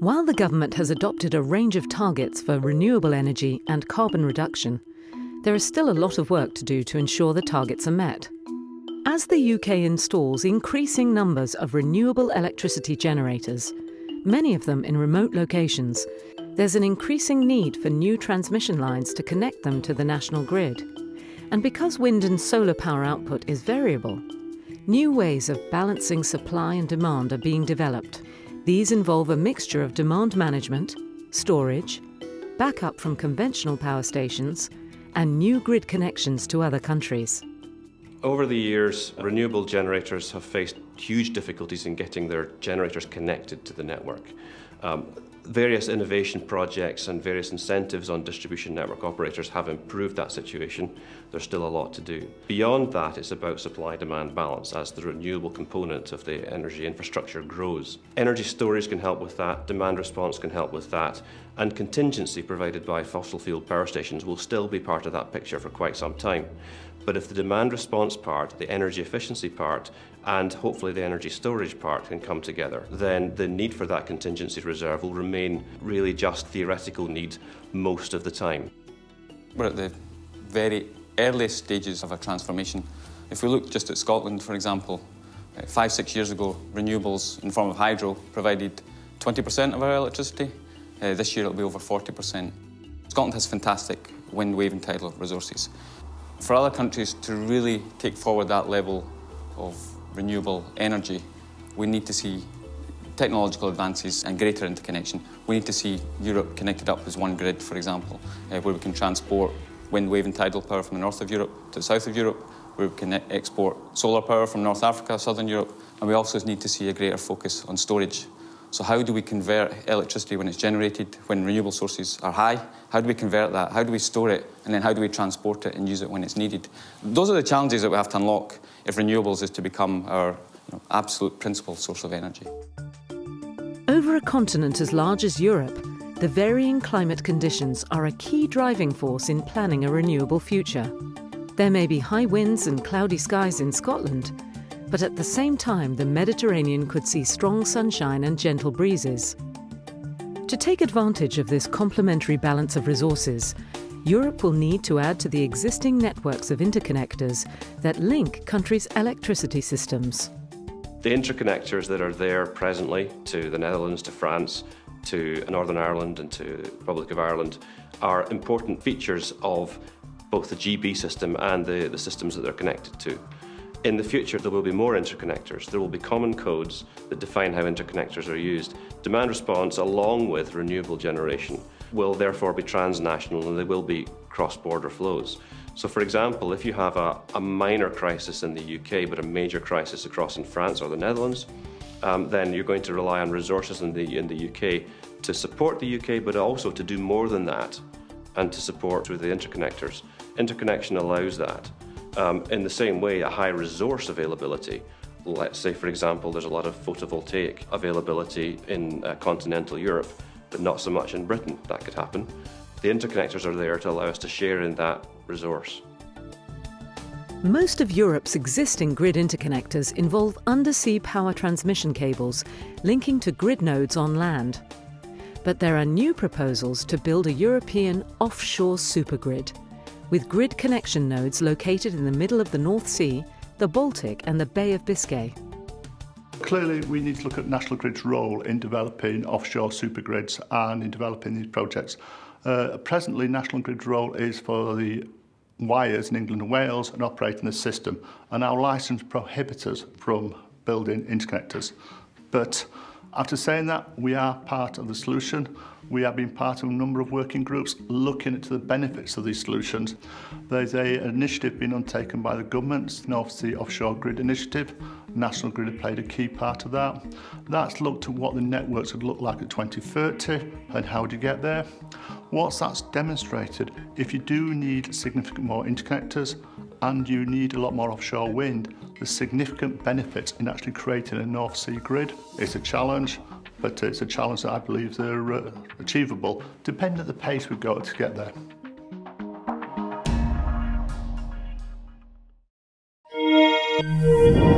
While the government has adopted a range of targets for renewable energy and carbon reduction, there is still a lot of work to do to ensure the targets are met. As the UK installs increasing numbers of renewable electricity generators, many of them in remote locations, there's an increasing need for new transmission lines to connect them to the national grid. And because wind and solar power output is variable, new ways of balancing supply and demand are being developed. These involve a mixture of demand management, storage, backup from conventional power stations, and new grid connections to other countries. Over the years, renewable generators have faced huge difficulties in getting their generators connected to the network. Various innovation projects and various incentives on distribution network operators have improved that situation. There's still a lot to do. Beyond that, it's about supply-demand balance as the renewable component of the energy infrastructure grows. Energy storage can help with that, demand response can help with that, and contingency provided by fossil fuel power stations will still be part of that picture for quite some time. But if the demand response part, the energy efficiency part, and hopefully the energy storage part can come together, then the need for that contingency reserve will remain really just theoretical need most of the time. We're at the very early stages of a transformation. If we look just at Scotland, for example, 5-6 years ago, renewables in the form of hydro provided 20% of our electricity. This year it'll be over 40%. Scotland has fantastic wind, wave and tidal resources. For other countries to really take forward that level of renewable energy, we need to see technological advances and greater interconnection. We need to see Europe connected up as one grid, for example, where we can transport wind, wave and tidal power from the north of Europe to the south of Europe, where we can export solar power from North Africa, southern Europe, and we also need to see a greater focus on storage. So how do we convert electricity when it's generated, when renewable sources are high? How do we convert that? How do we store it? And then how do we transport it and use it when it's needed? Those are the challenges that we have to unlock if renewables is to become our absolute principal source of energy. Over a continent as large as Europe, the varying climate conditions are a key driving force in planning a renewable future. There may be high winds and cloudy skies in Scotland, but at the same time, the Mediterranean could see strong sunshine and gentle breezes. To take advantage of this complementary balance of resources, Europe will need to add to the existing networks of interconnectors that link countries' electricity systems. The interconnectors that are there presently to the Netherlands, to France, to Northern Ireland and to the Republic of Ireland are important features of both the GB system and the systems that they're connected to. In the future, there will be more interconnectors. There will be common codes that define how interconnectors are used. Demand response, along with renewable generation, will therefore be transnational and they will be cross-border flows. So, for example, if you have a minor crisis in the UK but a major crisis across in France or the Netherlands, then you're going to rely on resources in the UK to support the UK, but also to do more than that and to support through the interconnectors. Interconnection allows that. In the same way, a high resource availability, let's say for example there's a lot of photovoltaic availability in continental Europe, but not so much in Britain, that could happen. The interconnectors are there to allow us to share in that resource. Most of Europe's existing grid interconnectors involve undersea power transmission cables linking to grid nodes on land. But there are new proposals to build a European offshore supergrid, with grid connection nodes located in the middle of the North Sea, the Baltic and the Bay of Biscay. Clearly, we need to look at National Grid's role in developing offshore supergrids and in developing these projects. Presently, National Grid's role is for the wires in England and Wales and operating the system, and our licence prohibits us from building interconnectors. But after saying that, we are part of the solution. We have been part of a number of working groups looking at the benefits of these solutions. There's an initiative being undertaken by the government, North Sea Offshore Grid Initiative. National Grid have played a key part of that. That's looked at what the networks would look like at 2030 and how do you get there. Once that's demonstrated, if you do need significant more interconnectors and you need a lot more offshore wind, there's significant benefits in actually creating a North Sea grid. It's a challenge, but it's a challenge that I believe they're achievable, depending on the pace we've got to get there.